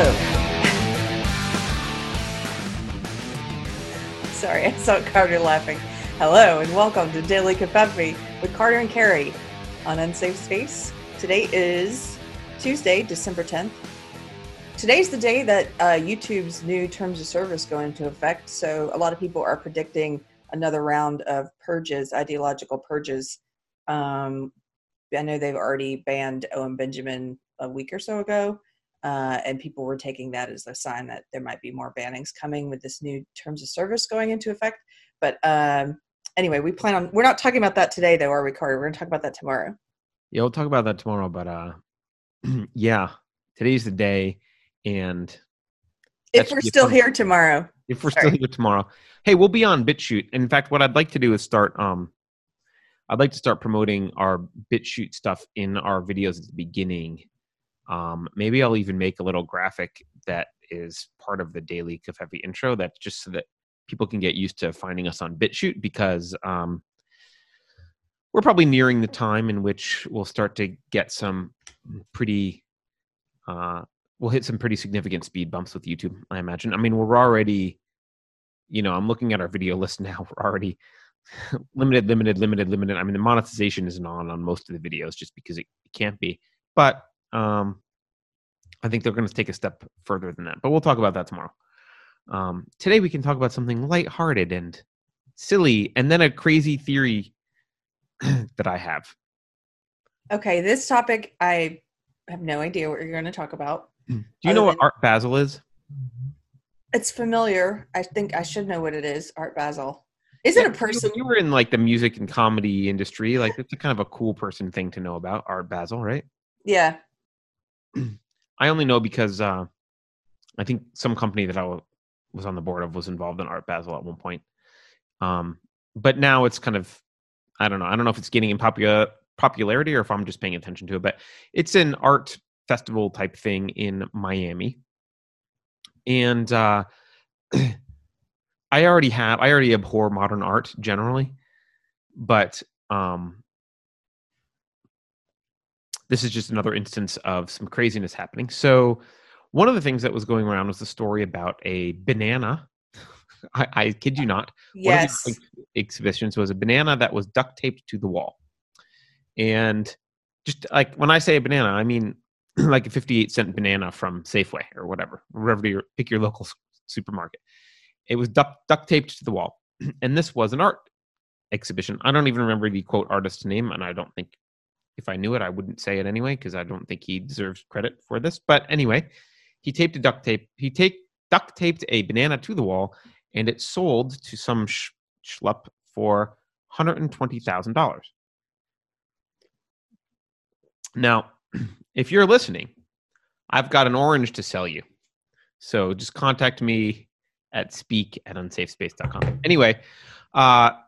Hello. Sorry, I saw Carter laughing. Hello and welcome to Daily Covfefe with Carter and Carrie on Unsafe Space. Today is Tuesday, December 10th. Today's the day that YouTube's new terms of service go into effect. So a lot of people are predicting another round of purges, ideological purges. I know they've already banned Owen Benjamin a week or so ago. And people were taking that as a sign that there might be more bannings coming with this new terms of service going into effect. But anyway, we're not talking about that today though, are we, Carter? We're going to talk about that tomorrow. Yeah, we'll talk about that tomorrow, but yeah, today's the day. And if we're still here tomorrow. If we're still here tomorrow. Hey, we'll be on BitChute. In fact, what I'd like to do is start, I'd like to start promoting our BitChute stuff in our videos at the beginning. Maybe I'll even make a little graphic that is part of the Daily Covfefe intro. That's just so that people can get used to finding us on BitChute, because we're probably nearing the time in which we'll start to get some pretty, we'll hit some pretty significant speed bumps with YouTube, I imagine. I mean, we're already, you know, I'm looking at our video list now. We're already limited. I mean, the monetization isn't on most of the videos just because it can't be, but I think they're going to take a step further than that, but we'll talk about that tomorrow. Today we can talk about something lighthearted and silly, and then a crazy theory that I have. Okay. This topic, I have no idea what you're going to talk about. Do you know what Art Basel is? It's familiar. I think I should know what it is. Art Basel. Is it a person? You were in like the music and comedy industry. Like that's a kind of a cool person thing to know about, Art Basel, right? Yeah. I only know because I think some company that I was on the board of was involved in Art Basel at one point. But now it's kind of, I don't know if it's gaining in popularity or if I'm just paying attention to it, but it's an art festival type thing in Miami. And I already abhor modern art generally, but this is just another instance of some craziness happening. So one of the things that was going around was the story about a banana. I kid you not. Yes. One of the exhibitions was a banana that was duct taped to the wall. And just like when I say a banana, I mean like a 58-cent banana from Safeway or whatever, wherever you pick your local supermarket. It was duct taped to the wall. And this was an art exhibition. I don't even remember the quote artist's name, and I don't think if I knew it, I wouldn't say it anyway, because I don't think he deserves credit for this. But anyway, he duct taped a banana to the wall, and it sold to some schlup for $120,000. Now, if you're listening, I've got an orange to sell you. So just contact me at speak@unsafespace.com. Anyway,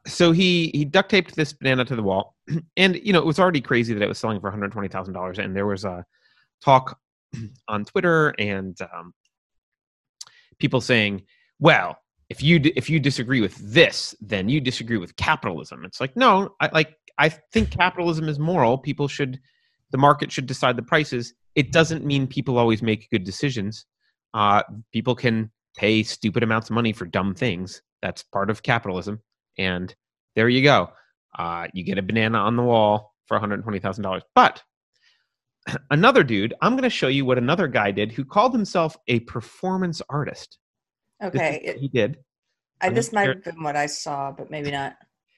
so he duct taped this banana to the wall. And, you know, it was already crazy that it was selling for $120,000. And there was a talk on Twitter and people saying, well, if you disagree with this, then you disagree with capitalism. It's like, no, I think capitalism is moral. The market should decide the prices. It doesn't mean people always make good decisions. People can pay stupid amounts of money for dumb things. That's part of capitalism. And there you go. You get a banana on the wall for $120,000. But another dude, I'm going to show you what another guy did who called himself a performance artist. Okay. He did. This might have been what I saw, but maybe not.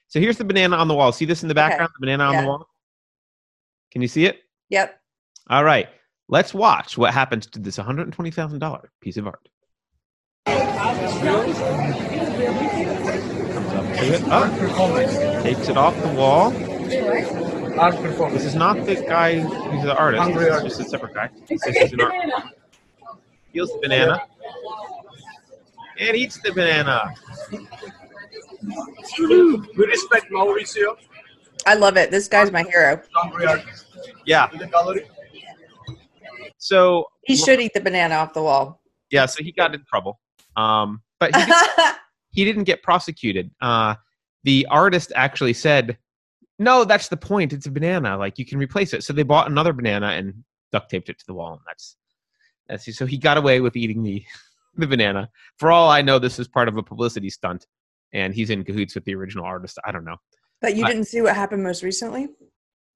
So here's the banana on the wall. See this in the background? Okay. The banana on the wall? Can you see it? Yep. All right. Let's watch what happens to this $120,000 piece of art. Comes up to it. Up. Takes it off the wall. This is not the guy who's the artist. This is just a separate guy. Peels the banana. And eats the banana. We respect Mauricio. I love it. This guy's my hero. Yeah. So he should eat the banana off the wall. Yeah. So he got in trouble, but he didn't get prosecuted. The artist actually said, "No, that's the point. It's a banana. Like you can replace it." So they bought another banana and duct taped it to the wall, and that's So he got away with eating the banana. For all I know, this is part of a publicity stunt, and he's in cahoots with the original artist. I don't know. But you didn't see what happened most recently?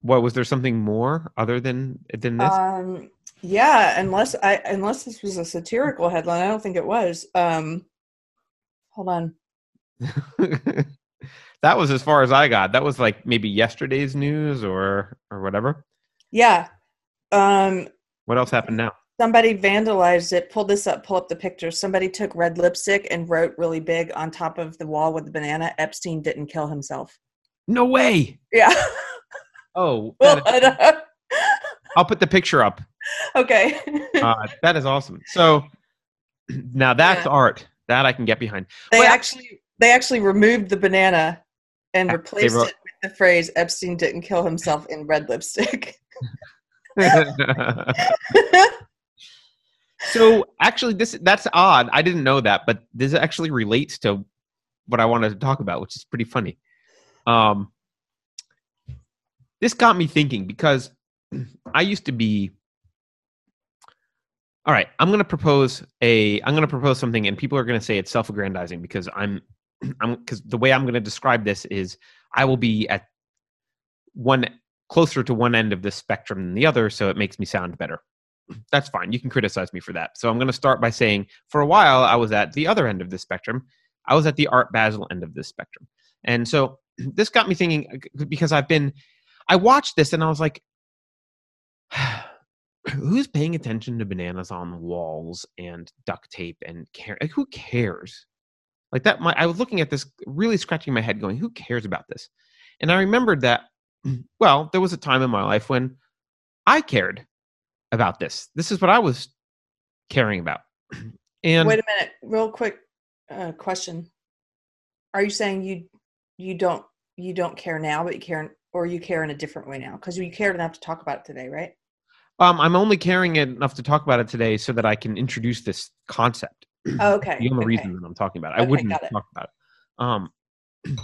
What, was there something more other than this? Yeah, unless this was a satirical headline. I don't think it was. Hold on. That was as far as I got. That was like maybe yesterday's news or whatever. Yeah. What else happened now? Somebody vandalized it. Pull up the picture. Somebody took red lipstick and wrote really big on top of the wall with the banana, "Epstein didn't kill himself." No way. Yeah. Oh. Well, I'll put the picture up. Okay. That is awesome. So now that's art. That I can get behind. They actually removed the banana and replaced it with the phrase "Epstein didn't kill himself" in red lipstick. So actually, that's odd. I didn't know that, but this actually relates to what I wanted to talk about, which is pretty funny. This got me thinking because I used to be. All right, I'm going to propose something, and people are going to say it's self-aggrandizing because because the way I'm going to describe this is I will be at closer to one end of this spectrum than the other, so it makes me sound better. That's fine. You can criticize me for that. So I'm going to start by saying, for a while, I was at the other end of this spectrum. I was at the Art Basel end of this spectrum. And so this got me thinking because I watched this and I was like, who's paying attention to bananas on the walls and duct tape and who cares? Like that, I was looking at this, really scratching my head, going, "Who cares about this?" And I remembered that. Well, there was a time in my life when I cared about this. This is what I was caring about. And wait a minute, real quick question: are you saying you don't care now, but you care, or you care in a different way now? Because you cared enough to talk about it today, right? I'm only caring enough to talk about it today so that I can introduce this concept. Oh, okay. The only reason that I'm talking about it. I wouldn't talk about it.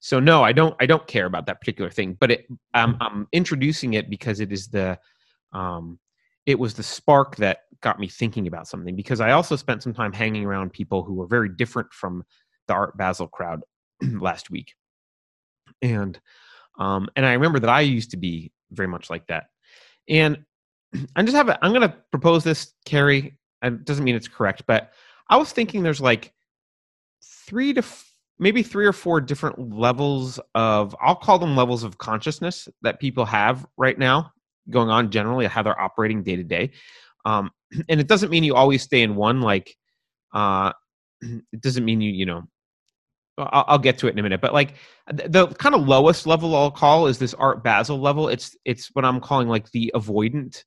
So no, I don't care about that particular thing, but I'm introducing it because it is it was the spark that got me thinking about something, because I also spent some time hanging around people who were very different from the Art Basel crowd last week. And I remember that I used to be very much like that. And I'm going to propose this, Carrie. It doesn't mean it's correct, but I was thinking there's like maybe 3 or 4 different levels of, I'll call them levels of consciousness that people have right now going on generally, how they're operating day to day. And it doesn't mean you always stay in one, like, it doesn't mean I'll get to it in a minute, but like the kind of lowest level I'll call is this Art Basel level. It's what I'm calling like the avoidant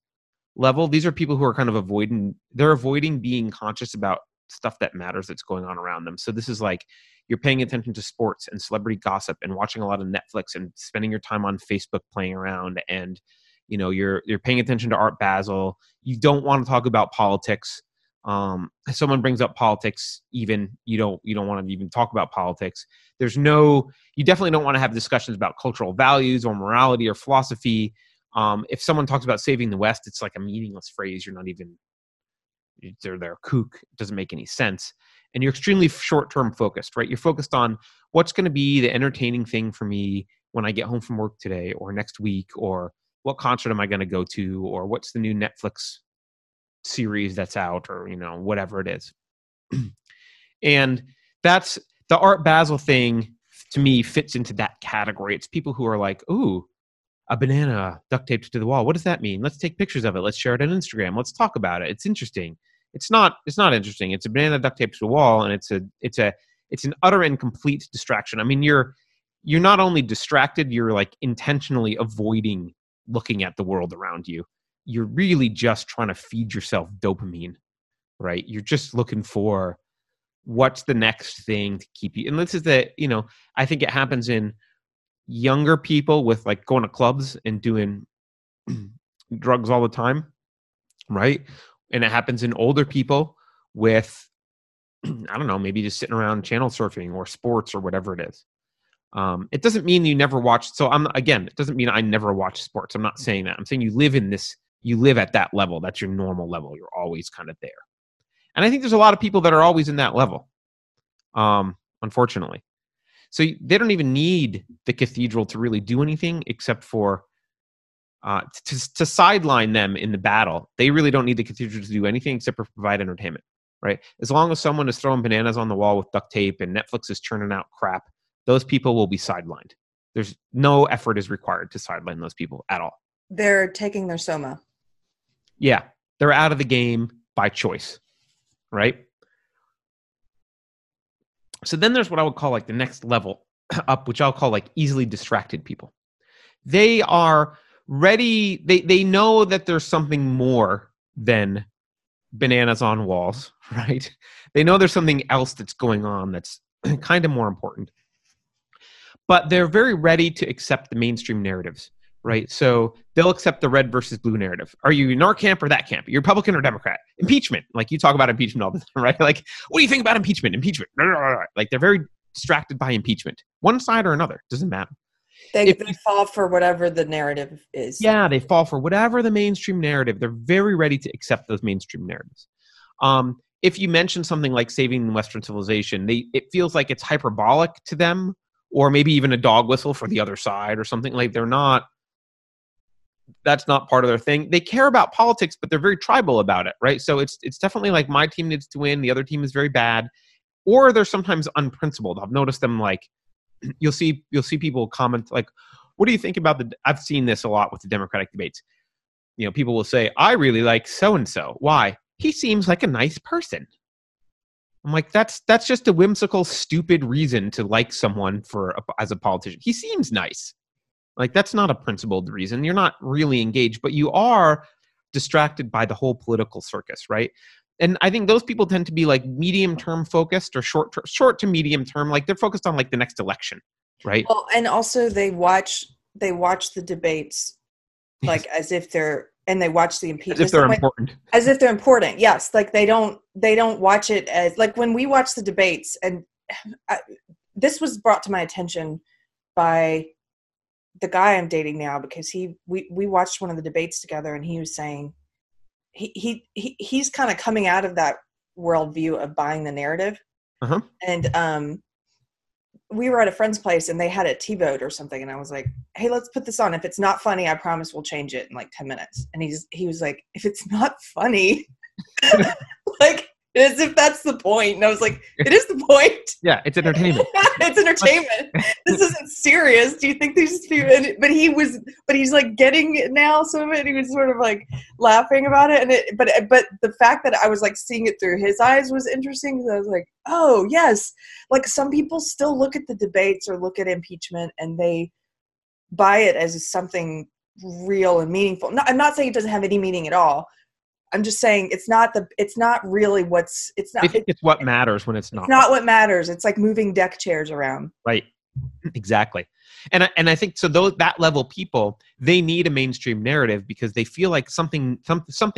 level. These are people who are kind of avoiding being conscious about stuff that matters that's going on around them. So this is like you're paying attention to sports and celebrity gossip and watching a lot of Netflix and spending your time on Facebook playing around, and you're paying attention to Art Basel. You don't want to talk about politics. If someone brings up politics, even you don't want to even talk about politics. You definitely don't want to have discussions about cultural values or morality or philosophy. If someone talks about saving the West, it's like a meaningless phrase. They're a kook. It doesn't make any sense. And you're extremely short-term focused, right? You're focused on what's going to be the entertaining thing for me when I get home from work today or next week, or what concert am I going to go to, or what's the new Netflix series that's out, or whatever it is. And that's the Art Basel thing, to me, fits into that category. It's people who are like, ooh, a banana duct taped to the wall, what does that mean? Let's take pictures of it, let's share it on Instagram, let's talk about it, it's interesting. It's not interesting. It's a banana duct taped to the wall, and it's an utter and complete distraction. I mean, you're not only distracted, you're like intentionally avoiding looking at the world around you. You're really just trying to feed yourself dopamine, right? You're just looking for what's the next thing to keep you. And this is I think it happens in younger people with like going to clubs and doing drugs all the time, right? And it happens in older people with, I don't know, maybe just sitting around channel surfing or sports or whatever it is. It doesn't mean you never watch. So it doesn't mean I never watch sports. I'm not saying that. I'm saying you live in this you live at that level. That's your normal level. You're always kind of there. And I think there's a lot of people that are always in that level, unfortunately. So they don't even need the cathedral to really do anything except for to sideline them in the battle. They really don't need the cathedral to do anything except for provide entertainment, right? As long as someone is throwing bananas on the wall with duct tape and Netflix is churning out crap, those people will be sidelined. There's no effort is required to sideline those people at all. They're taking their soma. Yeah, they're out of the game by choice, right? So then there's what I would call like the next level up, which I'll call like easily distracted people. They are ready. They know that there's something more than bananas on walls, right? They know there's something else that's going on that's kind of more important. But they're very ready to accept the mainstream narratives, right? So they'll accept the red versus blue narrative. Are you in our camp or that camp? You're Republican or Democrat? Impeachment. Like you talk about impeachment all the time, right? Like, what do you think about impeachment? Impeachment. Like they're very distracted by impeachment. One side or another. Doesn't matter. They fall for whatever the narrative is. Yeah, they fall for whatever the mainstream narrative. They're very ready to accept those mainstream narratives. If you mention something like saving Western civilization, it feels like it's hyperbolic to them, or maybe even a dog whistle for the other side or something. Like that's not part of their thing. They care about politics, but they're very tribal about it, right? So it's definitely like my team needs to win, the other team is very bad, or they're sometimes unprincipled. I've noticed them like, you'll see people comment like, what do you think about I've seen this a lot with the Democratic debates. You know, people will say, I really like so-and-so. Why? He seems like a nice person. I'm like, that's just a whimsical, stupid reason to like someone as a politician. He seems nice. Like, that's not a principled reason. You're not really engaged, but you are distracted by the whole political circus, right? And I think those people tend to be like medium-term focused or short to medium-term. Like, they're focused on like the next election, right? Well, and also they watch the debates like as if they're, and they watch the impeachment as if they're important. As if they're important, yes. Like they don't watch it as like when we watch the debates, and this was brought to my attention by the guy I'm dating now, because we watched one of the debates together, and he was saying he's kind of coming out of that worldview of buying the narrative. Uh-huh. And we were at a friend's place and they had a T-vote or something, and I was like, hey, let's put this on. If it's not funny, I promise we'll change it in like 10 minutes. And he was like, if it's not funny, like as if that's the point. And I was like, it is the point. Yeah, it's entertainment. It's entertainment. This isn't serious. Do you think these two? But he's like getting it now. Some of it, he was sort of like laughing about it. And but the fact that I was like seeing it through his eyes was interesting, because I was like, oh yes, like some people still look at the debates or look at impeachment and they buy it as something real and meaningful. No, I'm not saying it doesn't have any meaning at all. I'm just saying it's what matters when it's not. It's not what matters. It's like moving deck chairs around. Right. Exactly. And I think so that level people, they need a mainstream narrative because they feel like something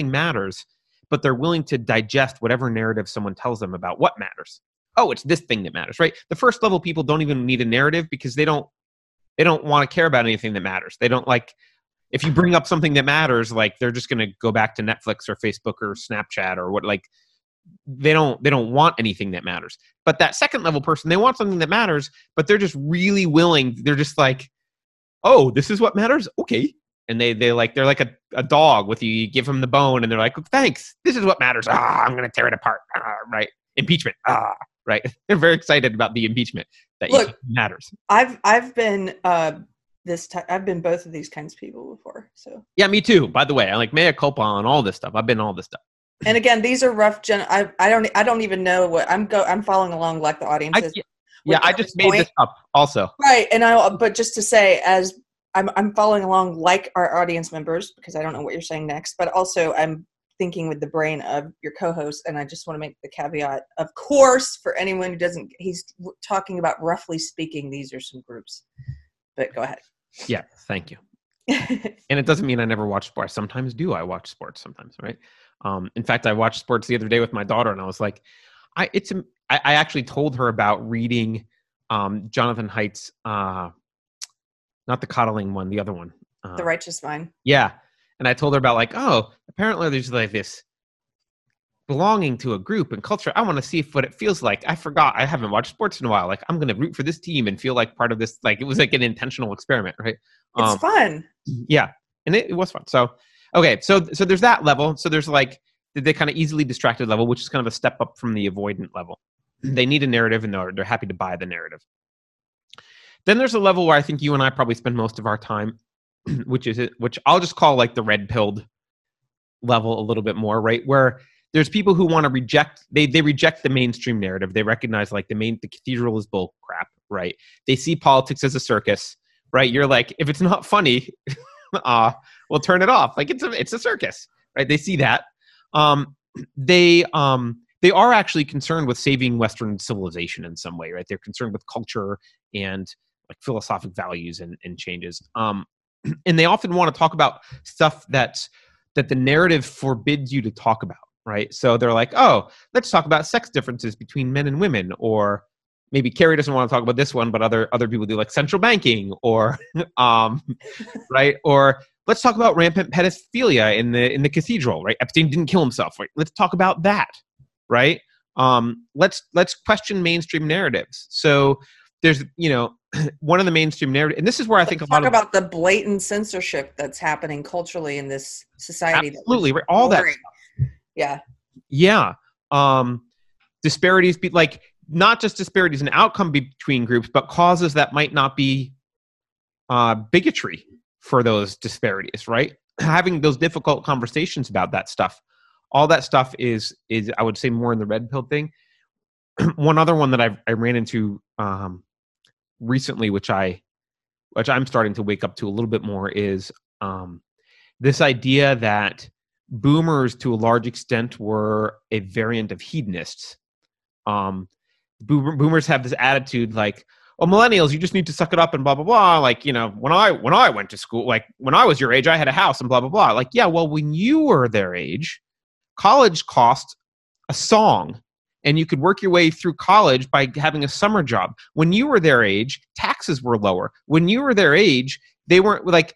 matters, but they're willing to digest whatever narrative someone tells them about what matters. Oh, it's this thing that matters, right? The first level people don't even need a narrative because they don't want to care about anything that matters. They don't like, if you bring up something that matters, like they're just going to go back to Netflix or Facebook or Snapchat or what, like they don't want anything that matters. But that second level person, they want something that matters, but they're just really willing. They're just like, oh, this is what matters. Okay. And they're like a dog with you give them the bone and they're like, thanks, this is what matters. Ah, I'm going to tear it apart. Ah, right. Impeachment. Ah, right. They're very excited about the impeachment that matters. I've been, I've been both of these kinds of people before. So yeah, me too. By the way, I like mea culpa on all this stuff. I've been all this stuff. And again, these are rough. I don't even know what I'm following along like the audience is. Yeah, I just made this up also. Right, but just to say, as I'm following along like our audience members, because I don't know what you're saying next, but also I'm thinking with the brain of your co-host, and I just want to make the caveat, of course, for anyone who doesn't, he's talking about roughly speaking. These are some groups, but go ahead. Yeah, thank you. And it doesn't mean I never watch sports. Sometimes do I watch sports sometimes, right? In fact, I watched sports the other day with my daughter, and I was like, I actually told her about reading Jonathan Haidt's, not the coddling one, the other one. The Righteous Mind. Yeah. And I told her about like, oh, apparently there's like this belonging to a group and culture. I want to see if what it feels like. I forgot. I haven't watched sports in a while. Like, I'm going to root for this team and feel like part of this. Like, it was like an intentional experiment, right? It's fun. Yeah. And it was fun. So, okay. So there's that level. So there's like the kind of easily distracted level, which is kind of a step up from the avoidant level. They need a narrative and they're happy to buy the narrative. Then there's a level where I think you and I probably spend most of our time, which I'll just call like the red-pilled level a little bit more, right? Where there's people who want to reject, they reject the mainstream narrative. They recognize like the cathedral is bull crap, right? They see politics as a circus, right? You're like, if it's not funny, we'll turn it off. Like it's a circus, right? They see that. They are actually concerned with saving Western civilization in some way, right? They're concerned with culture and like philosophic values and changes. And they often want to talk about stuff that the narrative forbids you to talk about, right? So they're like, oh, let's talk about sex differences between men and women, or maybe Carrie doesn't want to talk about this one, but other people do, like central banking, or right? Or let's talk about rampant pedophilia in the cathedral, right? Epstein didn't kill himself, right? Let's talk about that. Right? Let's question mainstream narratives. So there's, one of the mainstream narratives, and this is where I think talk about the blatant censorship that's happening culturally in this society. Absolutely. Right. All that stuff. Yeah. Yeah. Disparities, like not just disparities in outcome between groups, but causes that might not be bigotry for those disparities, right? Having those difficult conversations about that stuff. All that stuff is I would say more in the red pill thing. One other one that I ran into recently, which I'm starting to wake up to a little bit more, is this idea that boomers, to a large extent, were a variant of hedonists. Boomers have this attitude like, "Oh, millennials, you just need to suck it up and blah blah blah." Like, when I went to school, like when I was your age, I had a house and blah blah blah. Like, yeah, well, when you were their age. College cost a song, and you could work your way through college by having a summer job. When you were their age, taxes were lower. When you were their age, they weren't like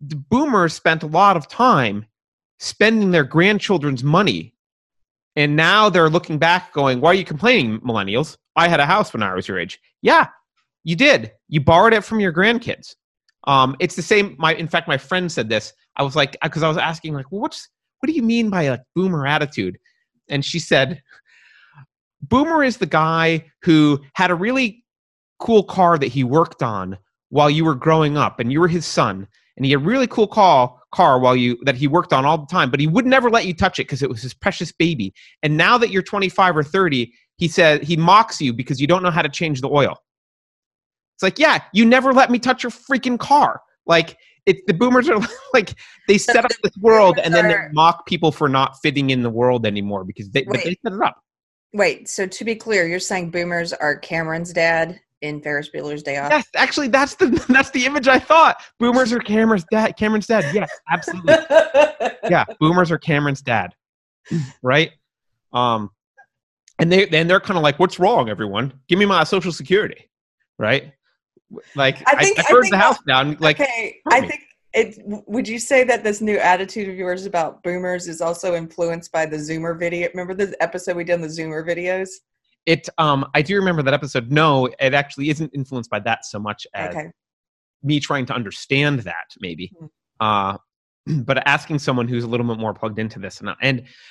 the boomers spent a lot of time spending their grandchildren's money. And now they're looking back going, why are you complaining, millennials? I had a house when I was your age. Yeah, you did. You borrowed it from your grandkids. It's the same. In fact, my friend said this. I was like, because I was asking like, well, what do you mean by like boomer attitude? And she said, boomer is the guy who had a really cool car that he worked on while you were growing up and you were his son. And he had a really cool car that he worked on all the time, but he would never let you touch it because it was his precious baby. And now that you're 25 or 30, he said he mocks you because you don't know how to change the oil. It's like, yeah, you never let me touch your freaking car. Like, the boomers are like, they set up this world and then they mock people for not fitting in the world anymore because they set it up. Wait, so to be clear, you're saying boomers are Cameron's dad in Ferris Bueller's Day Off? Yes, actually, that's the image I thought. Boomers are Cameron's dad. Yes, absolutely. Yeah, boomers are Cameron's dad, right? And they're kind of like, what's wrong, everyone? Give me my Social Security, right? Like, I heard the house down. Like, okay, would you say that this new attitude of yours about boomers is also influenced by the Zoomer video? Remember the episode we did on the Zoomer videos? I do remember that episode. No, it actually isn't influenced by that so much as me trying to understand that, maybe. But asking someone who's a little bit more plugged into this,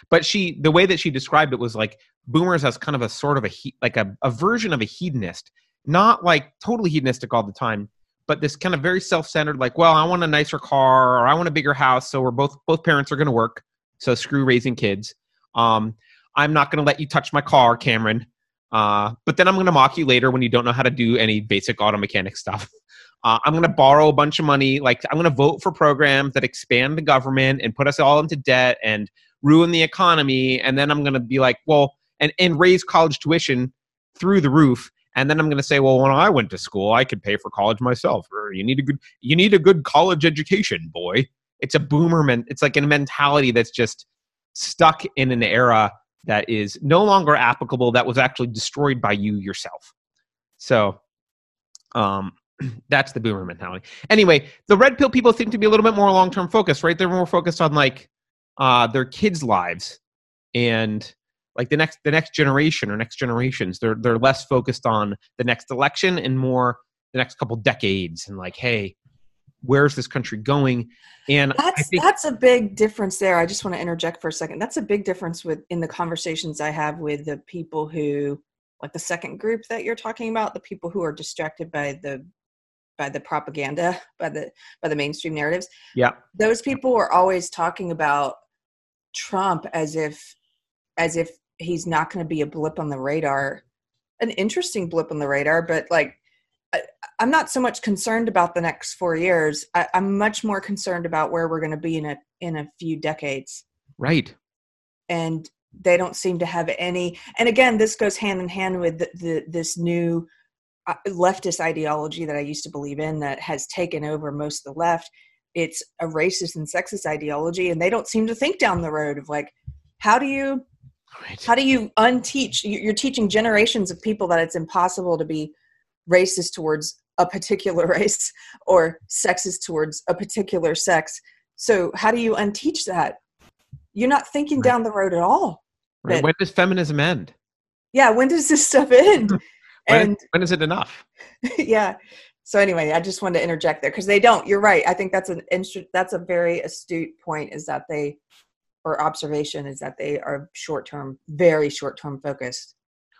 but the way that she described it was like boomers as kind of a sort of a version of a hedonist. Not like totally hedonistic all the time, but this kind of very self-centered, like, well, I want a nicer car or I want a bigger house. So we're both parents are going to work. So screw raising kids. I'm not going to let you touch my car, Cameron. But then I'm going to mock you later when you don't know how to do any basic auto mechanic stuff. I'm going to borrow a bunch of money. Like, I'm going to vote for programs that expand the government and put us all into debt and ruin the economy. And then I'm going to be like, well, and raise college tuition through the roof. And then I'm going to say, well, when I went to school, I could pay for college myself. Or you need a good college education, boy. It's a boomer it's like a mentality that's just stuck in an era that is no longer applicable. That was actually destroyed by you yourself. So, That's the boomer mentality. Anyway, the red pill people seem to be a little bit more long-term focused, right? They're more focused on like their kids' lives and like the next generation or next generations. They're less focused on the next election and more the next couple decades and like, hey, where's this country going? And that's a big difference there. I just want to interject for a second. That's a big difference in the conversations I have with the people who, like the second group that you're talking about, the people who are distracted by the propaganda, by the mainstream narratives. Yeah. Those people are always talking about Trump as if he's not going to be a blip on the radar, an interesting blip on the radar, but like, I'm not so much concerned about the next 4 years. I'm much more concerned about where we're going to be in a few decades. Right. And they don't seem to have any. And again, this goes hand in hand with this new leftist ideology that I used to believe in that has taken over most of the left. It's a racist and sexist ideology, and they don't seem to think down the road of like, how do you unteach? You're teaching generations of people that it's impossible to be racist towards a particular race or sexist towards a particular sex. So how do you unteach that? You're not thinking down the road at all. Right. When does feminism end? Yeah. When does this stuff end? When is it enough? Yeah. So anyway, I just wanted to interject there because they don't, you're right. I think that's a very astute point is that they are short-term, very short-term focused.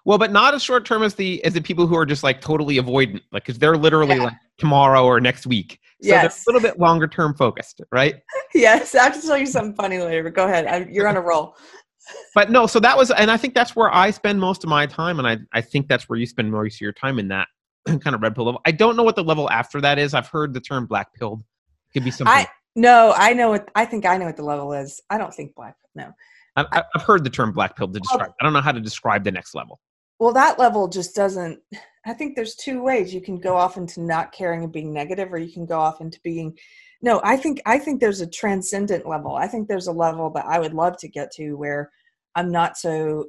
Well, but not as short term as the people who are just like totally avoidant, like because they're literally like tomorrow or next week. So yes. They're a little bit longer term focused, right? Yes, I have to tell you something funny later, but go ahead. You're on a roll. But no, so that was, and I think that's where I spend most of my time, and I think that's where you spend most of your time in that kind of red pill level. I don't know what the level after that is. I've heard the term black pilled. Could be something. I think I know what the level is. I don't think black. No, I've heard the term black pilled to describe. I don't know how to describe the next level. Well, that level just doesn't, I think there's two ways. You can go off into not caring and being negative, or you can go off into being, no, I think there's a transcendent level. I think there's a level that I would love to get to where I'm not so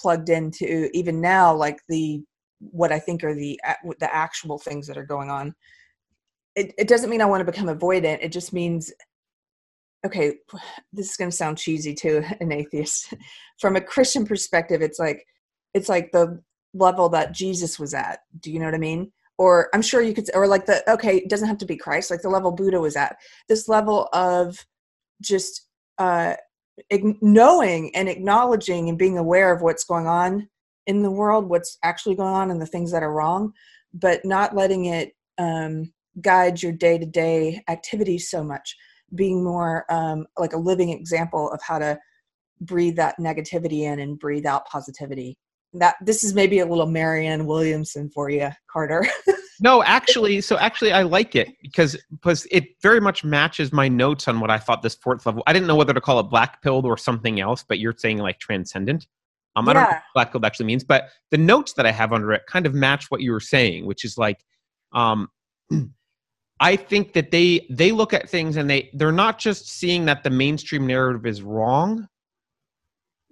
plugged into even now, like what I think are the actual things that are going on. It doesn't mean I want to become avoidant. It just means, okay, this is going to sound cheesy to an atheist. From a Christian perspective, it's like the level that Jesus was at. Do you know what I mean? Or I'm sure you could, or like it doesn't have to be Christ, like the level Buddha was at. This level of just knowing and acknowledging and being aware of what's going on in the world, what's actually going on and the things that are wrong, but not letting it guide your day-to-day activities so much. Being more like a living example of how to breathe that negativity in and breathe out positivity. That this is maybe a little Marianne Williamson for you, Carter. No, actually I like it because it very much matches my notes on what I thought this fourth level. I didn't know whether to call it black pilled or something else, but you're saying like transcendent. I don't know what black pilled actually means, but the notes that I have under it kind of match what you were saying, which is like, I think that they look at things and they're not just seeing that the mainstream narrative is wrong.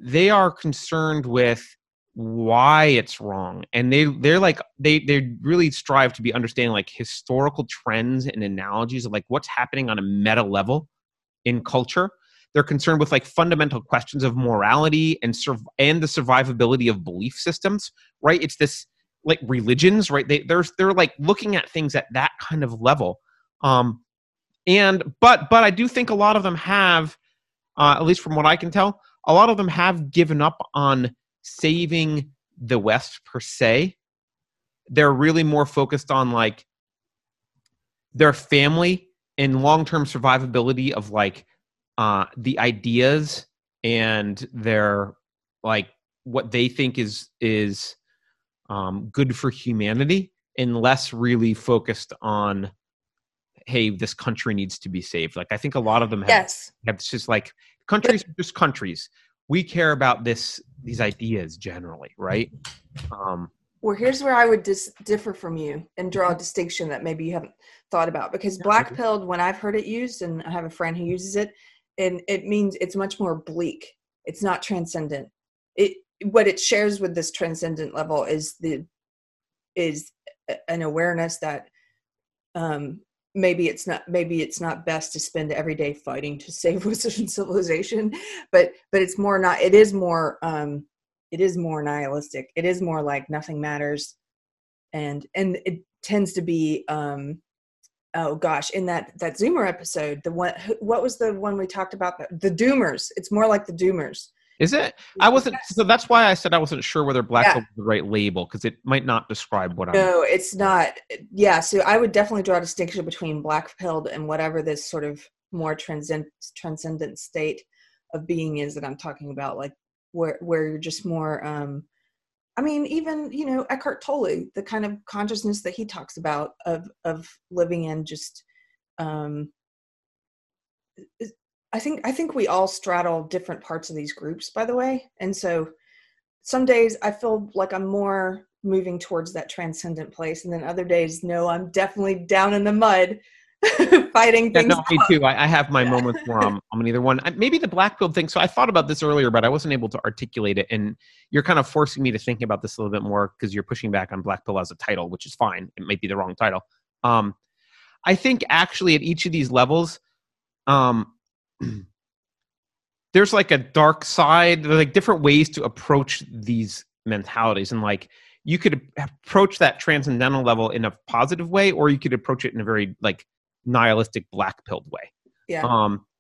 They are concerned with why it's wrong. And they really strive to be understanding like historical trends and analogies of like what's happening on a meta level in culture. They're concerned with like fundamental questions of morality and the survivability of belief systems, right? It's this like religions, right? They're like looking at things at that kind of level. But I do think a lot of them have, at least from what I can tell, a lot of them have given up on saving the West per se. They're really more focused on like their family and long-term survivability of like the ideas and their like what they think is good for humanity, and less really focused on, hey, this country needs to be saved. Like, I think a lot of them have it's just like, countries are just countries. We care about these ideas generally, right? Well, here's where I would differ from you and draw a distinction that maybe you haven't thought about, because black-pilled, when I've heard it used, and I have a friend who uses it, and it means it's much more bleak. It's not transcendent. What it shares with this transcendent level is an awareness that maybe it's not best to spend every day fighting to save Western civilization, but it's more not, it is more nihilistic. It is more like nothing matters. And it tends to be, oh gosh, in that Zoomer episode, the one, what was the one we talked about? The Doomers. It's more like the Doomers. Is it? I wasn't, so that's why I said I wasn't sure whether black was the right label, because it might not describe what I'm... No, it's not. Yeah, so I would definitely draw a distinction between black-pilled and whatever this sort of more transcendent state of being is that I'm talking about, like where you're just more, I mean, even, you know, Eckhart Tolle, the kind of consciousness that he talks about of living in just... I think we all straddle different parts of these groups, by the way. And so some days I feel like I'm more moving towards that transcendent place. And then other days, no, I'm definitely down in the mud fighting things. No, me too. I have my moments where I'm on either one. Maybe the black pilled thing. So I thought about this earlier, but I wasn't able to articulate it. And you're kind of forcing me to think about this a little bit more because you're pushing back on black pill as a title, which is fine. It might be the wrong title. I think actually at each of these levels, there's like a dark side, like different ways to approach these mentalities. And like, you could approach that transcendental level in a positive way, or you could approach it in a very like nihilistic black-pilled way. Yeah.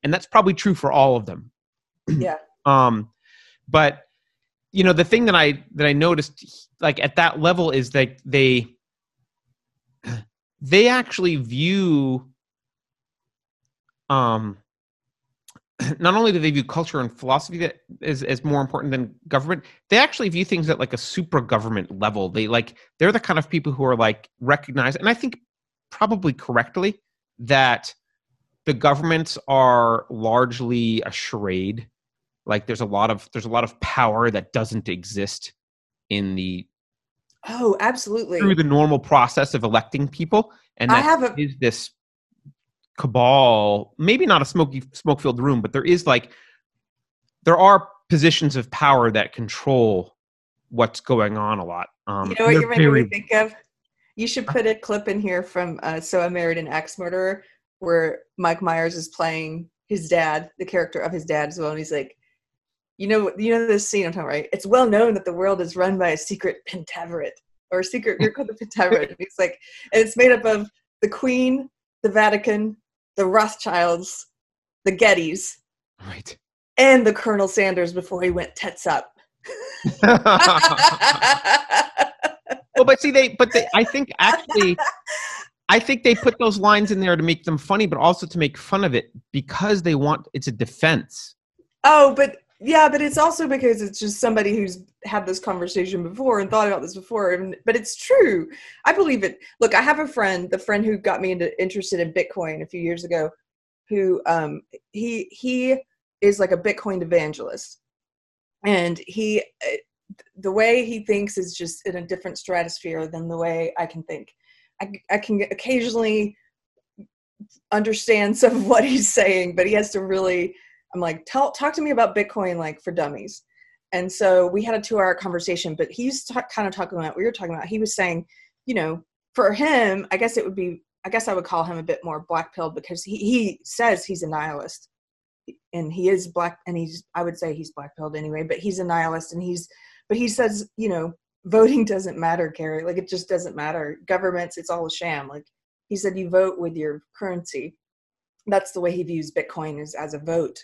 And that's probably true for all of them. Yeah. But you know, the thing that I noticed like at that level is that they actually view, not only do they view culture and philosophy that as more important than government, they actually view things at like a super government level. They're the kind of people who are like recognized, and I think probably correctly, that the governments are largely a charade. Like there's a lot of power that doesn't exist in the absolutely through the normal process of electing people, and is this cabal, maybe not a smoke-filled room, but there are positions of power that control what's going on a lot. You know what you're making me think of? You should put a clip in here from So I Married an Axe Murderer, where Mike Myers is playing his dad, the character of his dad as well, and he's like, you know this scene I'm talking about, right? It's well known that the world is run by a secret pentaveret, or a secret group called the pentaveret. He's like, and it's made up of the Queen, the Vatican, the Rothschilds, the Gettys, right, and the Colonel Sanders before he went tits up. Well, but see, I think they put those lines in there to make them funny, but also to make fun of it because they want, it's a defense. Oh, but yeah, but it's also because it's just somebody who's had this conversation before and thought about this before. But it's true. I believe it. Look, I have a friend, the friend who got me interested in Bitcoin a few years ago, who he is like a Bitcoin evangelist. And he, the way he thinks is just in a different stratosphere than the way I can think. I can occasionally understand some of what he's saying, but he has to really... I'm like, talk to me about Bitcoin, like for dummies. And so we had a 2-hour conversation, but he's kind of talking about what we were talking about. He was saying, you know, for him, I guess I would call him a bit more black-pilled because he says he's a nihilist, and he is black. And I would say he's black-pilled anyway, but he's a nihilist, and but he says, you know, voting doesn't matter, Carrie. Like, it just doesn't matter. Governments, it's all a sham. Like he said, you vote with your currency. That's the way he views Bitcoin is as a vote.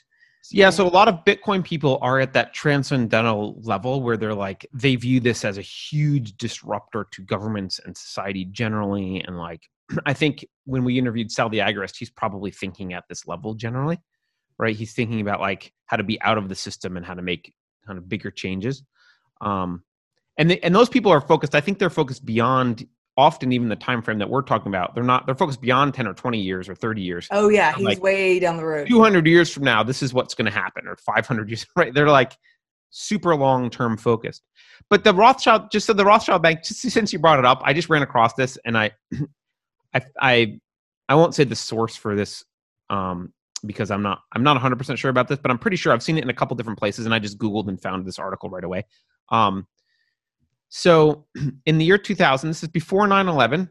Yeah, so a lot of Bitcoin people are at that transcendental level where they're like, they view this as a huge disruptor to governments and society generally. And like, I think when we interviewed Sal the Agorist, he's probably thinking at this level generally, right? He's thinking about like how to be out of the system and how to make kind of bigger changes. And those people are focused, I think they're focused beyond often even the time frame that we're talking about. They're focused beyond 10 or 20 years or 30 years. Oh yeah, he's like, way down the road. 200 years from now, this is what's going to happen, or 500 years, right? They're like super long-term focused. But the Rothschild Bank, just since you brought it up, I just ran across this, and I won't say the source for this because I'm not 100% sure about this, but I'm pretty sure I've seen it in a couple different places, and I just Googled and found this article right away. So in the year 2000, this is before 9/11,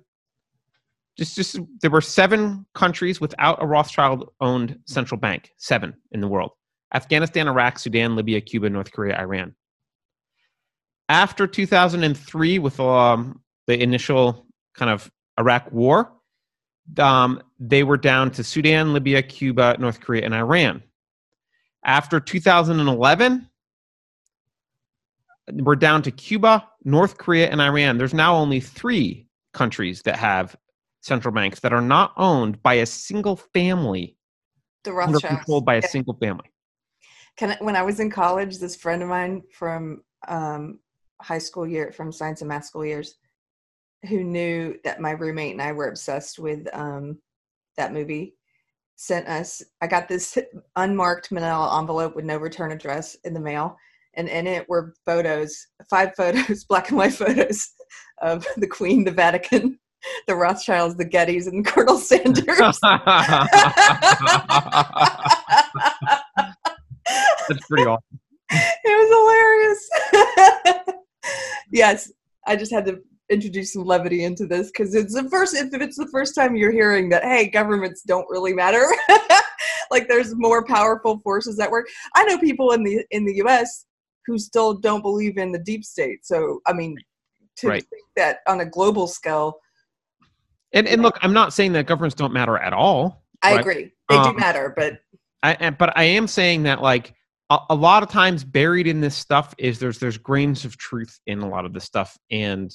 just there were 7 countries without a Rothschild-owned central bank, 7 in the world. Afghanistan, Iraq, Sudan, Libya, Cuba, North Korea, Iran. After 2003, with the initial kind of Iraq war, they were down to Sudan, Libya, Cuba, North Korea, and Iran. After 2011, we're down to Cuba, North Korea, and Iran. There's now only 3 countries that have central banks that are not owned by a single family. The Rothschilds. Controlled by a single family. When I was in college, this friend of mine from high school year, from science and math school years, who knew that my roommate and I were obsessed with that movie, sent us, I got this unmarked manila envelope with no return address in the mail. And in it were photos, 5 photos, black and white photos of the Queen, the Vatican, the Rothschilds, the Gettys, and Colonel Sanders. That's pretty awesome. It was hilarious. Yes, I just had to introduce some levity into this because it's the first. If it's the first time you're hearing that, hey, governments don't really matter. Like there's more powerful forces at work. I know people in the U.S. who still don't believe in the deep state. So I mean, to think that on a global scale. And look, I'm not saying that governments don't matter at all. I agree, they do matter, but I am saying that like a lot of times buried in this stuff is there's grains of truth in a lot of this stuff and.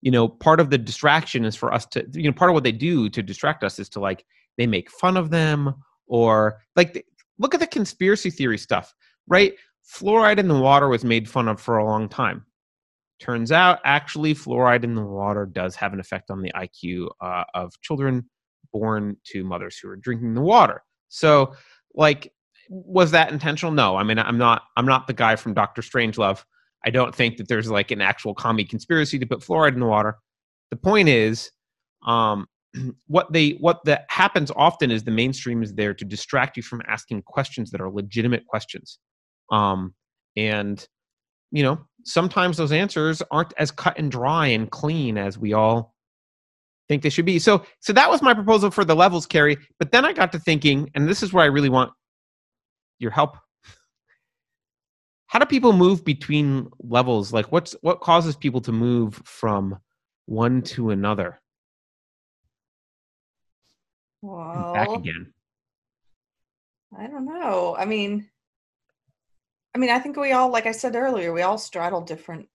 You know, part of the distraction is for us to, you know, part of what they do to distract us is to like, they make fun of them or like, look at the conspiracy theory stuff, right? Fluoride in the water was made fun of for a long time. Turns out actually fluoride in the water does have an effect on the IQ of children born to mothers who are drinking the water. So like, was that intentional? No, I mean, I'm not the guy from Dr. Strangelove. I don't think that there's like an actual commie conspiracy to put fluoride in the water. The point is, what happens often is the mainstream is there to distract you from asking questions that are legitimate questions, and you know sometimes those answers aren't as cut and dry and clean as we all think they should be. So that was my proposal for the levels, Carrie. But then I got to thinking, and this is where I really want your help. How do people move between levels? Like what causes people to move from one to another? Well, back again. I don't know. I mean, I think we all, like I said earlier, we all straddle different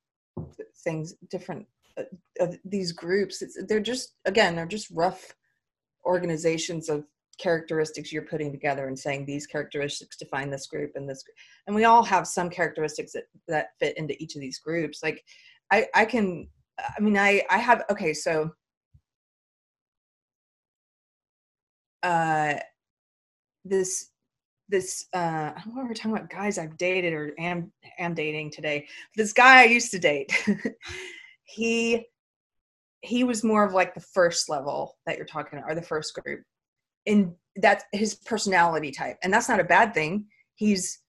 things, different these groups. They're just rough organizations of characteristics you're putting together and saying these characteristics define this group and this group. And we all have some characteristics that fit into each of these groups. Like I don't know if we're talking about guys I've dated or am dating today. This guy I used to date, he was more of like the first level that you're talking about or the first group. And that's his personality type. And that's not a bad thing. He's,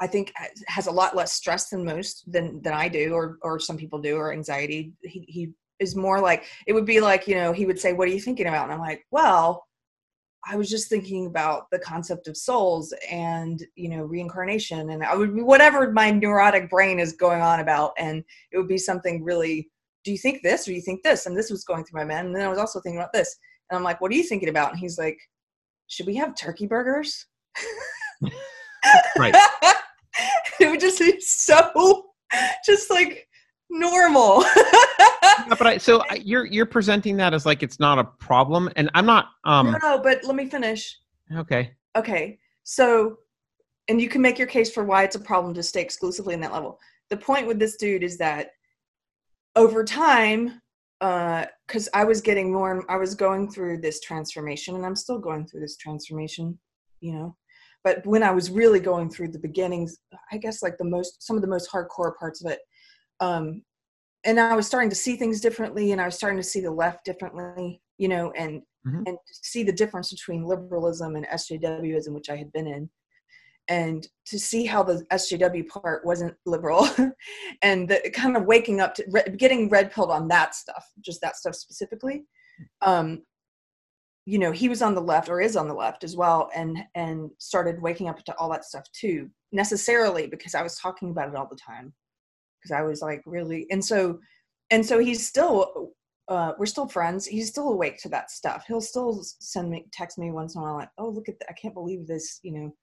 I think, has a lot less stress than most, than I do, or some people do, or anxiety. He is more like, it would be like, you know, he would say, what are you thinking about? And I'm like, well, I was just thinking about the concept of souls and, you know, reincarnation. And I would be whatever my neurotic brain is going on about. And it would be something really, do you think this or do you think this? And this was going through my mind. And then I was also thinking about this. And I'm like, what are you thinking about? And he's like, should we have turkey burgers? Right. It would just be so just like normal. Yeah, but you're presenting that as like, it's not a problem. And I'm not. No, but let me finish. Okay. So, and you can make your case for why it's a problem to stay exclusively in that level. The point with this dude is that over time, because I was going through this transformation and I'm still going through this transformation, you know, but when I was really going through the beginnings, I guess like some of the most hardcore parts of it. And I was starting to see things differently and I was starting to see the left differently, you know, and see the difference between liberalism and SJWism, which I had been in. and to see how the SJW part wasn't liberal and the kind of waking up to getting red pilled on that stuff, just that stuff specifically. You know, he was on the left or is on the left as well, and started waking up to all that stuff too, necessarily because I was talking about it all the time, because I was like, really. And so he's still, we're still friends. He's still awake to that stuff. He'll still text me once in a while, like, oh, look at that. I can't believe this, you know,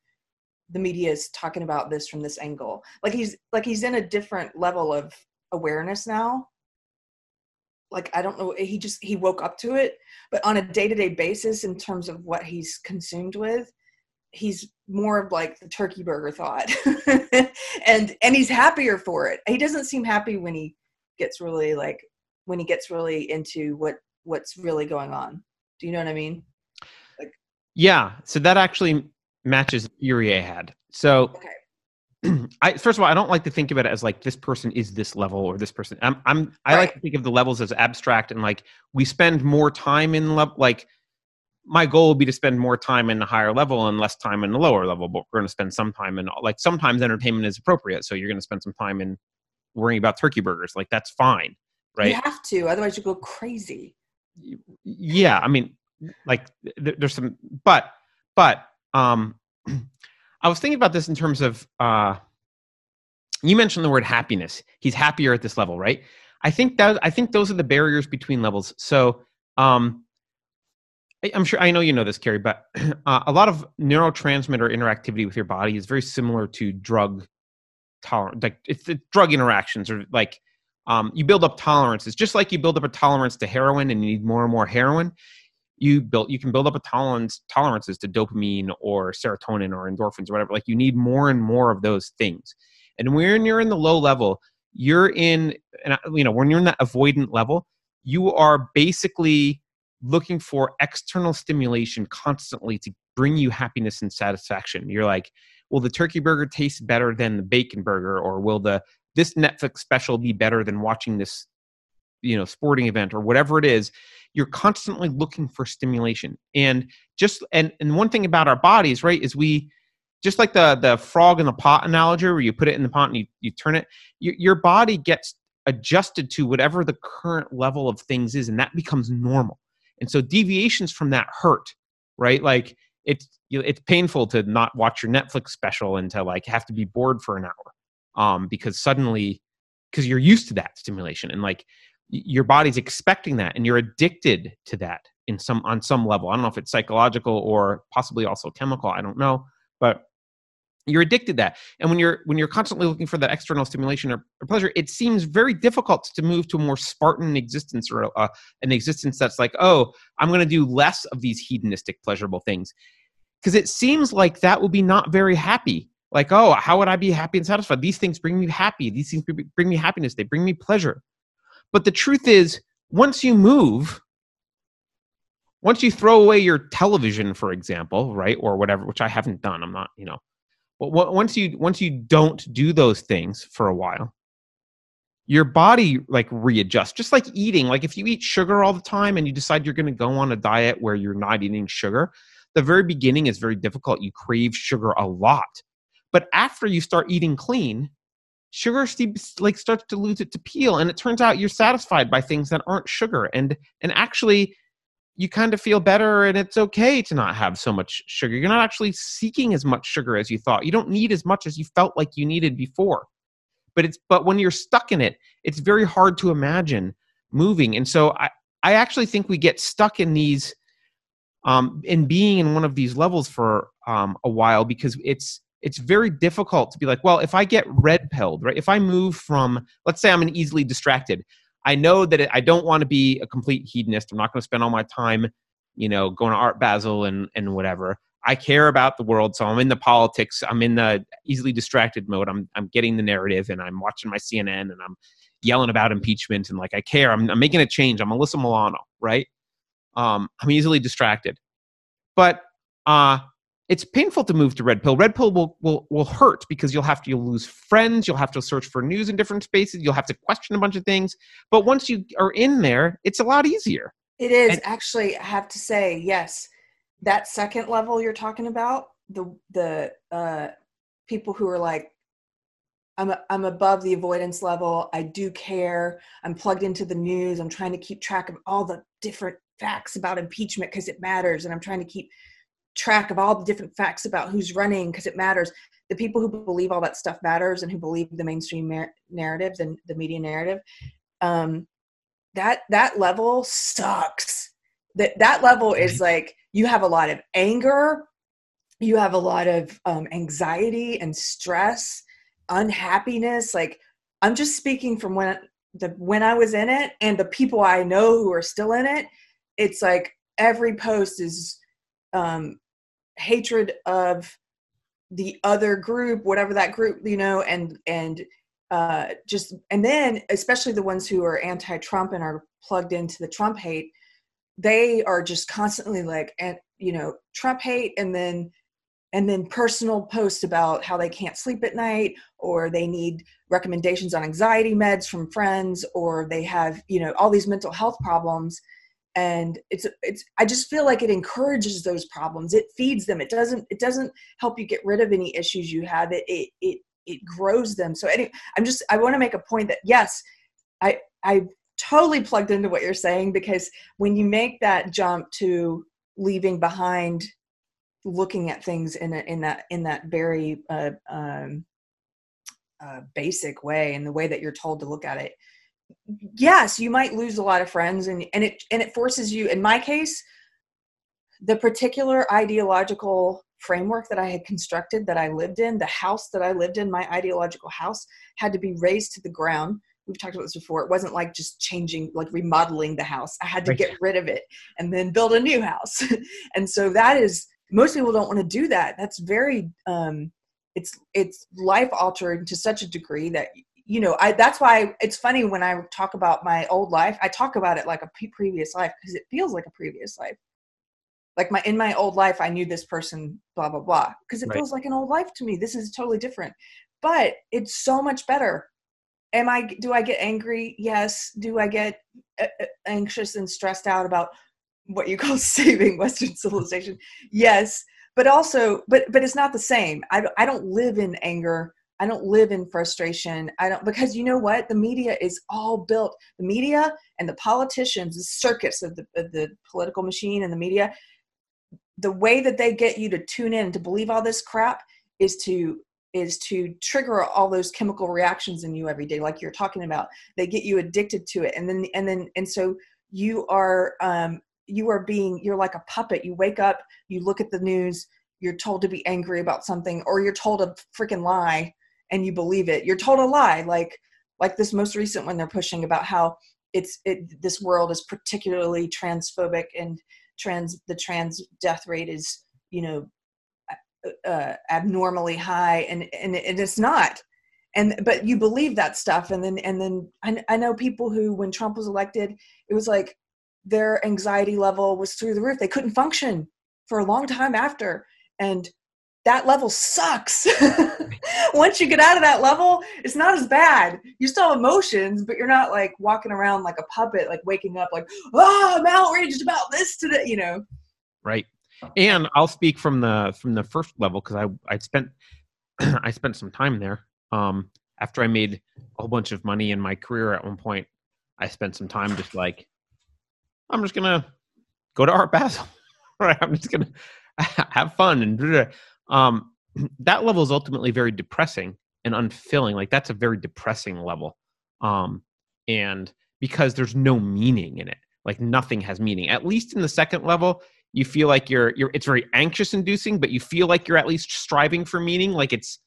the media is talking about this from this angle. Like he's in a different level of awareness now. Like, I don't know, he woke up to it, but on a day-to-day basis in terms of what he's consumed with, he's more of like the turkey burger thought and he's happier for it. He doesn't seem happy when he gets really into what's really going on. Do you know what I mean? Like, yeah. So that actually matches Urie had. So okay. First of all, I don't like to think about it as like this person is this level or this person. I like to think of the levels as abstract, and like we spend more time in like my goal would be to spend more time in the higher level and less time in the lower level, but we're going to spend some time in like sometimes entertainment is appropriate. So you're going to spend some time in worrying about turkey burgers. Like that's fine. Right. You have to, otherwise you go crazy. Yeah. I mean, like there's some, but I was thinking about this in terms of, you mentioned the word happiness. He's happier at this level, right? I think those are the barriers between levels. So, I'm sure, I know you know this, Carrie, but a lot of neurotransmitter interactivity with your body is very similar to drug tolerance. Like it's drug interactions or like, you build up tolerances, just like you build up a tolerance to heroin and you need more and more heroin. You can build up a tolerances to dopamine or serotonin or endorphins or whatever. Like you need more and more of those things. And when you're in the low level, when you're in that avoidant level, you are basically looking for external stimulation constantly to bring you happiness and satisfaction. You're like, will the turkey burger taste better than the bacon burger? Or will this Netflix special be better than watching this, sporting event or whatever it is? You're constantly looking for stimulation. And one thing about our bodies, right, is we just like the frog in the pot analogy where you put it in the pot and you turn it, your body gets adjusted to whatever the current level of things is, and that becomes normal. And so deviations from that hurt, right? Like it's painful to not watch your Netflix special and to like have to be bored for an hour because you're used to that stimulation and like your body's expecting that, and you're addicted to that on some level. I don't know if it's psychological or possibly also chemical. I don't know, but you're addicted to that. And when you're constantly looking for that external stimulation or pleasure, it seems very difficult to move to a more Spartan existence or an existence that's like, oh, I'm going to do less of these hedonistic pleasurable things, because it seems like that will be not very happy. Like, oh, how would I be happy and satisfied? These things bring me happy. These things bring me happiness. They bring me pleasure. But the truth is, once you throw away your television, for example, right, or whatever, which I haven't done, I'm not, but once you don't do those things for a while, your body like readjusts, just like eating. Like if you eat sugar all the time and you decide you're going to go on a diet where you're not eating sugar, the very beginning is very difficult. You crave sugar a lot. But after you start eating clean, sugar like starts to lose its appeal, and it turns out you're satisfied by things that aren't sugar, and actually you kind of feel better, and it's okay to not have so much sugar. You're not actually seeking as much sugar as you thought. You don't need as much as you felt like you needed before. But when you're stuck in it, it's very hard to imagine moving. And so I actually think we get stuck in these in being in one of these levels for a while, because it's very difficult to be like, well, if I get red-pilled, right? If I move from, let's say I'm an easily distracted, I know that I don't want to be a complete hedonist. I'm not going to spend all my time, going to Art Basel and whatever. I care about the world, so I'm in the politics. I'm in the easily distracted mode. I'm getting the narrative, and I'm watching my CNN, and I'm yelling about impeachment, and like I care. I'm making a change. I'm Alyssa Milano, right? I'm easily distracted. But it's painful to move to red pill. Red pill will hurt because you'll lose friends. You'll have to search for news in different spaces. You'll have to question a bunch of things. But once you are in there, it's a lot easier. It is. Actually, I have to say, yes, that second level you're talking about, the people who are like, I'm above the avoidance level. I do care. I'm plugged into the news. I'm trying to keep track of all the different facts about impeachment because it matters. And I'm trying to keep track of all the different facts about who's running because it matters. The people who believe all that stuff matters and who believe the mainstream narrative and the media narrative, that level sucks. That level is like, you have a lot of anger. You have a lot of anxiety and stress, unhappiness. Like, I'm just speaking from when I was in it and the people I know who are still in it. It's like every post is hatred of the other group, whatever that group, you know, and then especially the ones who are anti-Trump and are plugged into the Trump hate, they are just constantly like, and you know, Trump hate, and then personal posts about how they can't sleep at night, or they need recommendations on anxiety meds from friends, or they have, you know, all these mental health problems. And it's, I just feel like it encourages those problems. It feeds them. It doesn't help you get rid of any issues you have. It grows them. So anyway, I want to make a point that yes, I totally plugged into what you're saying, because when you make that jump to leaving behind looking at things in that very basic way, in the way that you're told to look at it, yes, you might lose a lot of friends, and it forces you. In my case, the particular ideological framework that I had constructed, that I lived in, the house that I lived in, my ideological house, had to be razed to the ground. We've talked about this before. It wasn't like just changing, like remodeling the house. I had to get rid of it and then build a new house. And so that is, most people don't want to do that. That's very, it's life altering to such a degree that, you know, that's why it's funny when I talk about my old life, I talk about it like a previous life, because it feels like a previous life. Like in my old life, I knew this person, blah, blah, blah, because it feels like an old life to me. This is totally different, but it's so much better. Do I get angry? Yes. Do I get anxious and stressed out about what you call saving Western civilization? Yes. But also, but it's not the same. I don't live in anger. I don't live in frustration. Because you know what? The media is all built. The media and the politicians, the circus of the political machine and the media, the way that they get you to tune in to believe all this crap is to trigger all those chemical reactions in you every day, like you're talking about. They get you addicted to it. And so you're like a puppet. You wake up, you look at the news, you're told to be angry about something, or you're told a freaking lie and you believe it. You're told a lie. Like this most recent one they're pushing about how this world is particularly transphobic, and the trans death rate is, you know, abnormally high, and it's not, but you believe that stuff. And then I know people who, when Trump was elected, it was like their anxiety level was through the roof. They couldn't function for a long time after, and that level sucks. Once you get out of that level, it's not as bad. You still have emotions, but you're not like walking around like a puppet, like waking up like, oh, I'm outraged about this today, you know? Right. And I'll speak from the first level, because I spent some time there. After I made a whole bunch of money in my career at one point, I spent some time just like, I'm just gonna go to Art Basel. Right? I'm just gonna have fun and blah, blah. That level is ultimately very depressing and unfilling. Like, that's a very depressing level, and because there's no meaning in it, like nothing has meaning. At least in the second level, you feel like you're it's very anxious inducing, but you feel like you're at least striving for meaning. Like, it's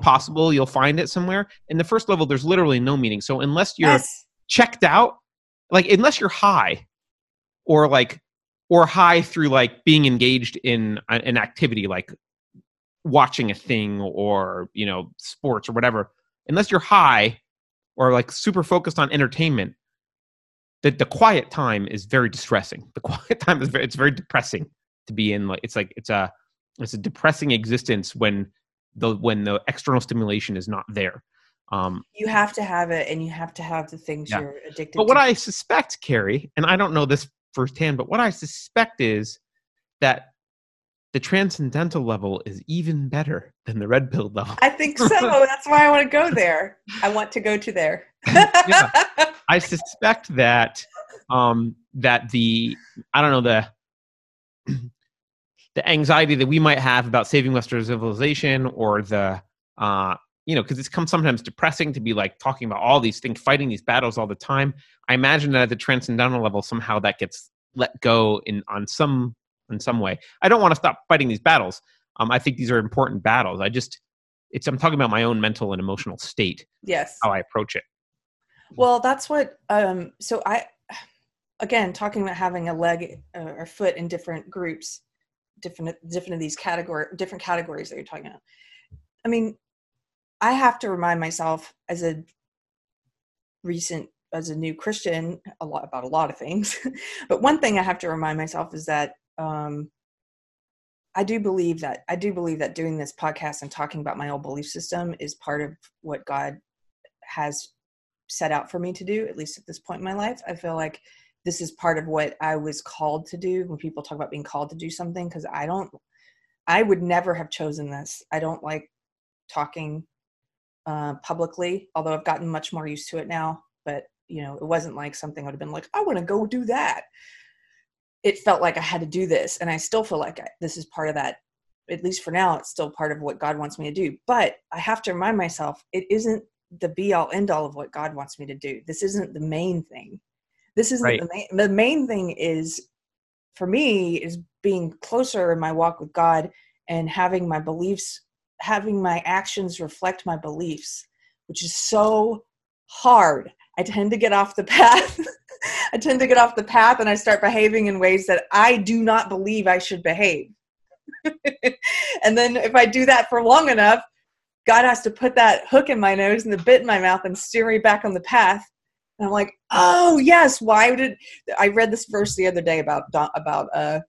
possible you'll find it somewhere. In the first level, there's literally no meaning. So unless you're checked out, like unless you're high, or high through like being engaged in an activity, like watching a thing or, you know, sports or whatever, unless you're high or like super focused on entertainment, the quiet time is very distressing. The quiet time is very depressing to be in. It's a depressing existence when the external stimulation is not there. You have to have it, and you have to have the things you're addicted to. But what I suspect, Carrie, and I don't know this firsthand, but what I suspect is that the transcendental level is even better than the red pill level. I think so. That's why I want to go there. I want to go to there. Yeah. I suspect that the anxiety that we might have about saving Western civilization, or the because it's come sometimes depressing to be like talking about all these things, fighting these battles all the time. I imagine that at the transcendental level, somehow that gets let go in some way. I don't want to stop fighting these battles. I think these are important battles. I'm talking about my own mental and emotional state. Yes. How I approach it. Well, that's what, so I, again, talking about having a leg or foot in different groups, different of these different categories that you're talking about. I mean, I have to remind myself as a new Christian, a lot of things. But one thing I have to remind myself is that I do believe that doing this podcast and talking about my old belief system is part of what God has set out for me to do, at least at this point in my life. I feel like this is part of what I was called to do. When people talk about being called to do something, because I would never have chosen this. I don't like talking publicly, although I've gotten much more used to it now. But, it wasn't like something I would have been like, I want to go do that. It felt like I had to do this. And I still feel like this is part of that, at least for now, it's still part of what God wants me to do. But I have to remind myself, it isn't the be all end all of what God wants me to do. This isn't the main thing. This isn't right. The main thing is, for me, is being closer in my walk with God and having my beliefs, having my actions reflect my beliefs, which is so hard. I tend to get off the path. And I start behaving in ways that I do not believe I should behave. And then if I do that for long enough, God has to put that hook in my nose and the bit in my mouth and steer me back on the path. And I'm like, oh yes. I read this verse the other day about it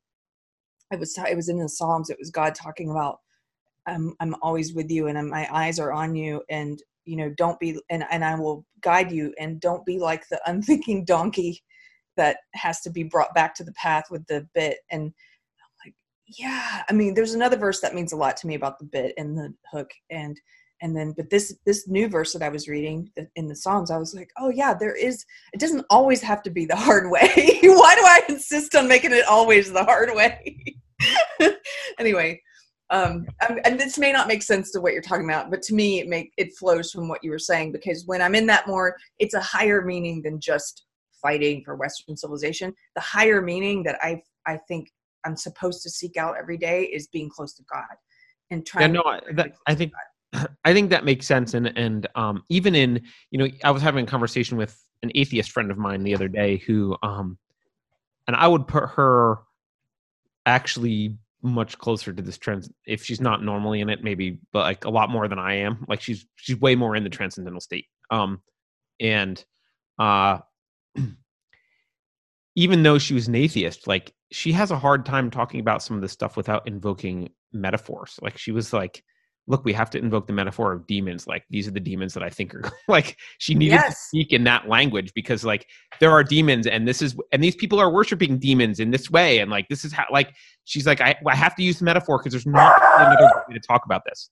was in the Psalms. It was God talking about, I'm always with you and my eyes are on you, and don't be, and I will guide you, and don't be like the unthinking donkey that has to be brought back to the path with the bit. And I'm like, yeah, I mean, there's another verse that means a lot to me about the bit and the hook. But this new verse that I was reading in the Psalms, I was like, oh yeah, it doesn't always have to be the hard way. Why do I insist on making it always the hard way? Anyway. And this may not make sense to what you're talking about, but to me, it flows from what you were saying, because when I'm in that more, it's a higher meaning than just fighting for Western civilization. The higher meaning that I think I'm supposed to seek out every day is being close to God and trying. Yeah, I think that makes sense. And even in, I was having a conversation with an atheist friend of mine the other day who, and I would put her actually much closer to this trend, if she's not normally in it, maybe, but like a lot more than I am. Like she's way more in the transcendental state. Even though she was an atheist, like she has a hard time talking about some of this stuff without invoking metaphors. Like she was like, look, we have to invoke the metaphor of demons. Like these are the demons that I think are like, she needed to speak in that language, because like there are demons and these people are worshiping demons in this way. And like, this is how, like, she's like, I have to use the metaphor because there's not another way to talk about this.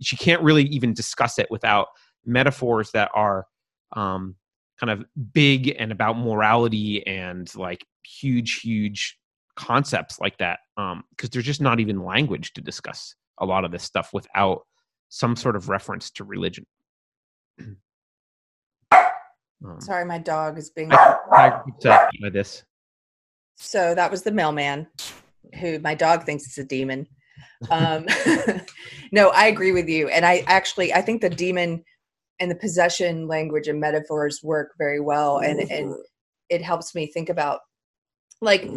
She can't really even discuss it without metaphors that are kind of big and about morality and like huge concepts like that. Because there's just not even language to discuss a lot of this stuff without some sort of reference to religion. Sorry, my dog is being upset by this. So that was the mailman, who my dog thinks is a demon. No, I agree with you. And I think the demon and the possession language and metaphors work very well. And it helps me think about like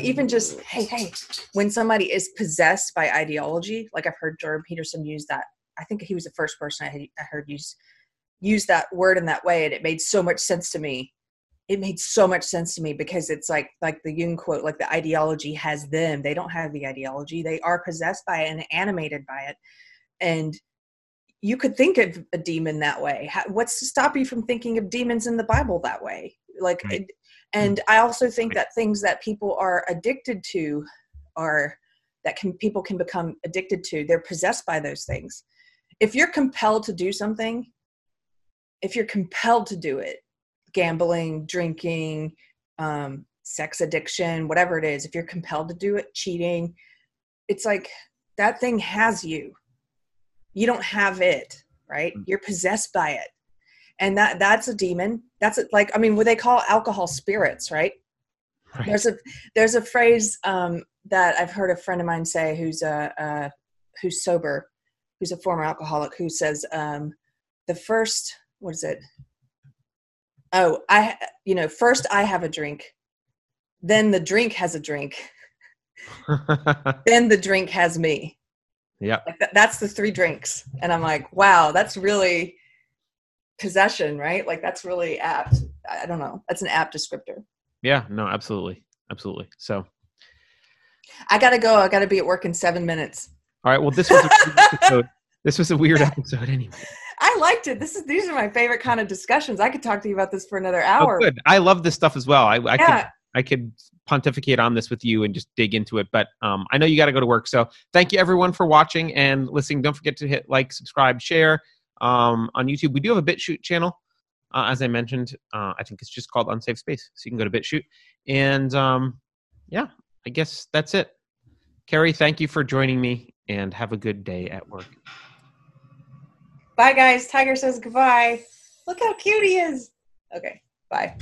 even just, hey, when somebody is possessed by ideology, like I've heard Jordan Peterson use that. I think he was the first person I heard use that word in that way. And it made so much sense to me. Because it's like the Jung quote, like the ideology has them. They don't have the ideology. They are possessed by it and animated by it. And you could think of a demon that way. What's to stop you from thinking of demons in the Bible that way? Like, right. And I also think that things that people are addicted to are that people can become addicted to. They're possessed by those things. If you're compelled to do something, if you're compelled to do it, gambling, drinking, sex addiction, whatever it is, if you're compelled to do it, cheating, it's like that thing has you. You don't have it, right? You're possessed by it. And that's a demon. That's like, I mean, what they call alcohol spirits, right? Right. There's a phrase that I've heard a friend of mine say who's sober, who's a former alcoholic, who says the first, what is it? Oh, first I have a drink, then the drink has a drink, then the drink has me. Yeah. Like that's the three drinks. And I'm like, wow, that's really possession, right? Like that's really apt. I don't know. That's an apt descriptor. Yeah, no, absolutely. Absolutely. So I got to go. I got to be at work in 7 minutes. All right. Well, this was a weird episode. This was a weird episode anyway. I liked it. These are my favorite kind of discussions. I could talk to you about this for another hour. Oh, good. I love this stuff as well. I could pontificate on this with you and just dig into it, but I know you got to go to work. So thank you everyone for watching and listening. Don't forget to hit like, subscribe, share on YouTube. We do have a BitChute channel. As I mentioned, I think it's just called Unsafe Space. So you can go to BitChute. And yeah, I guess that's it. Carrie, thank you for joining me and have a good day at work. Bye, guys. Tiger says goodbye. Look how cute he is. Okay, bye.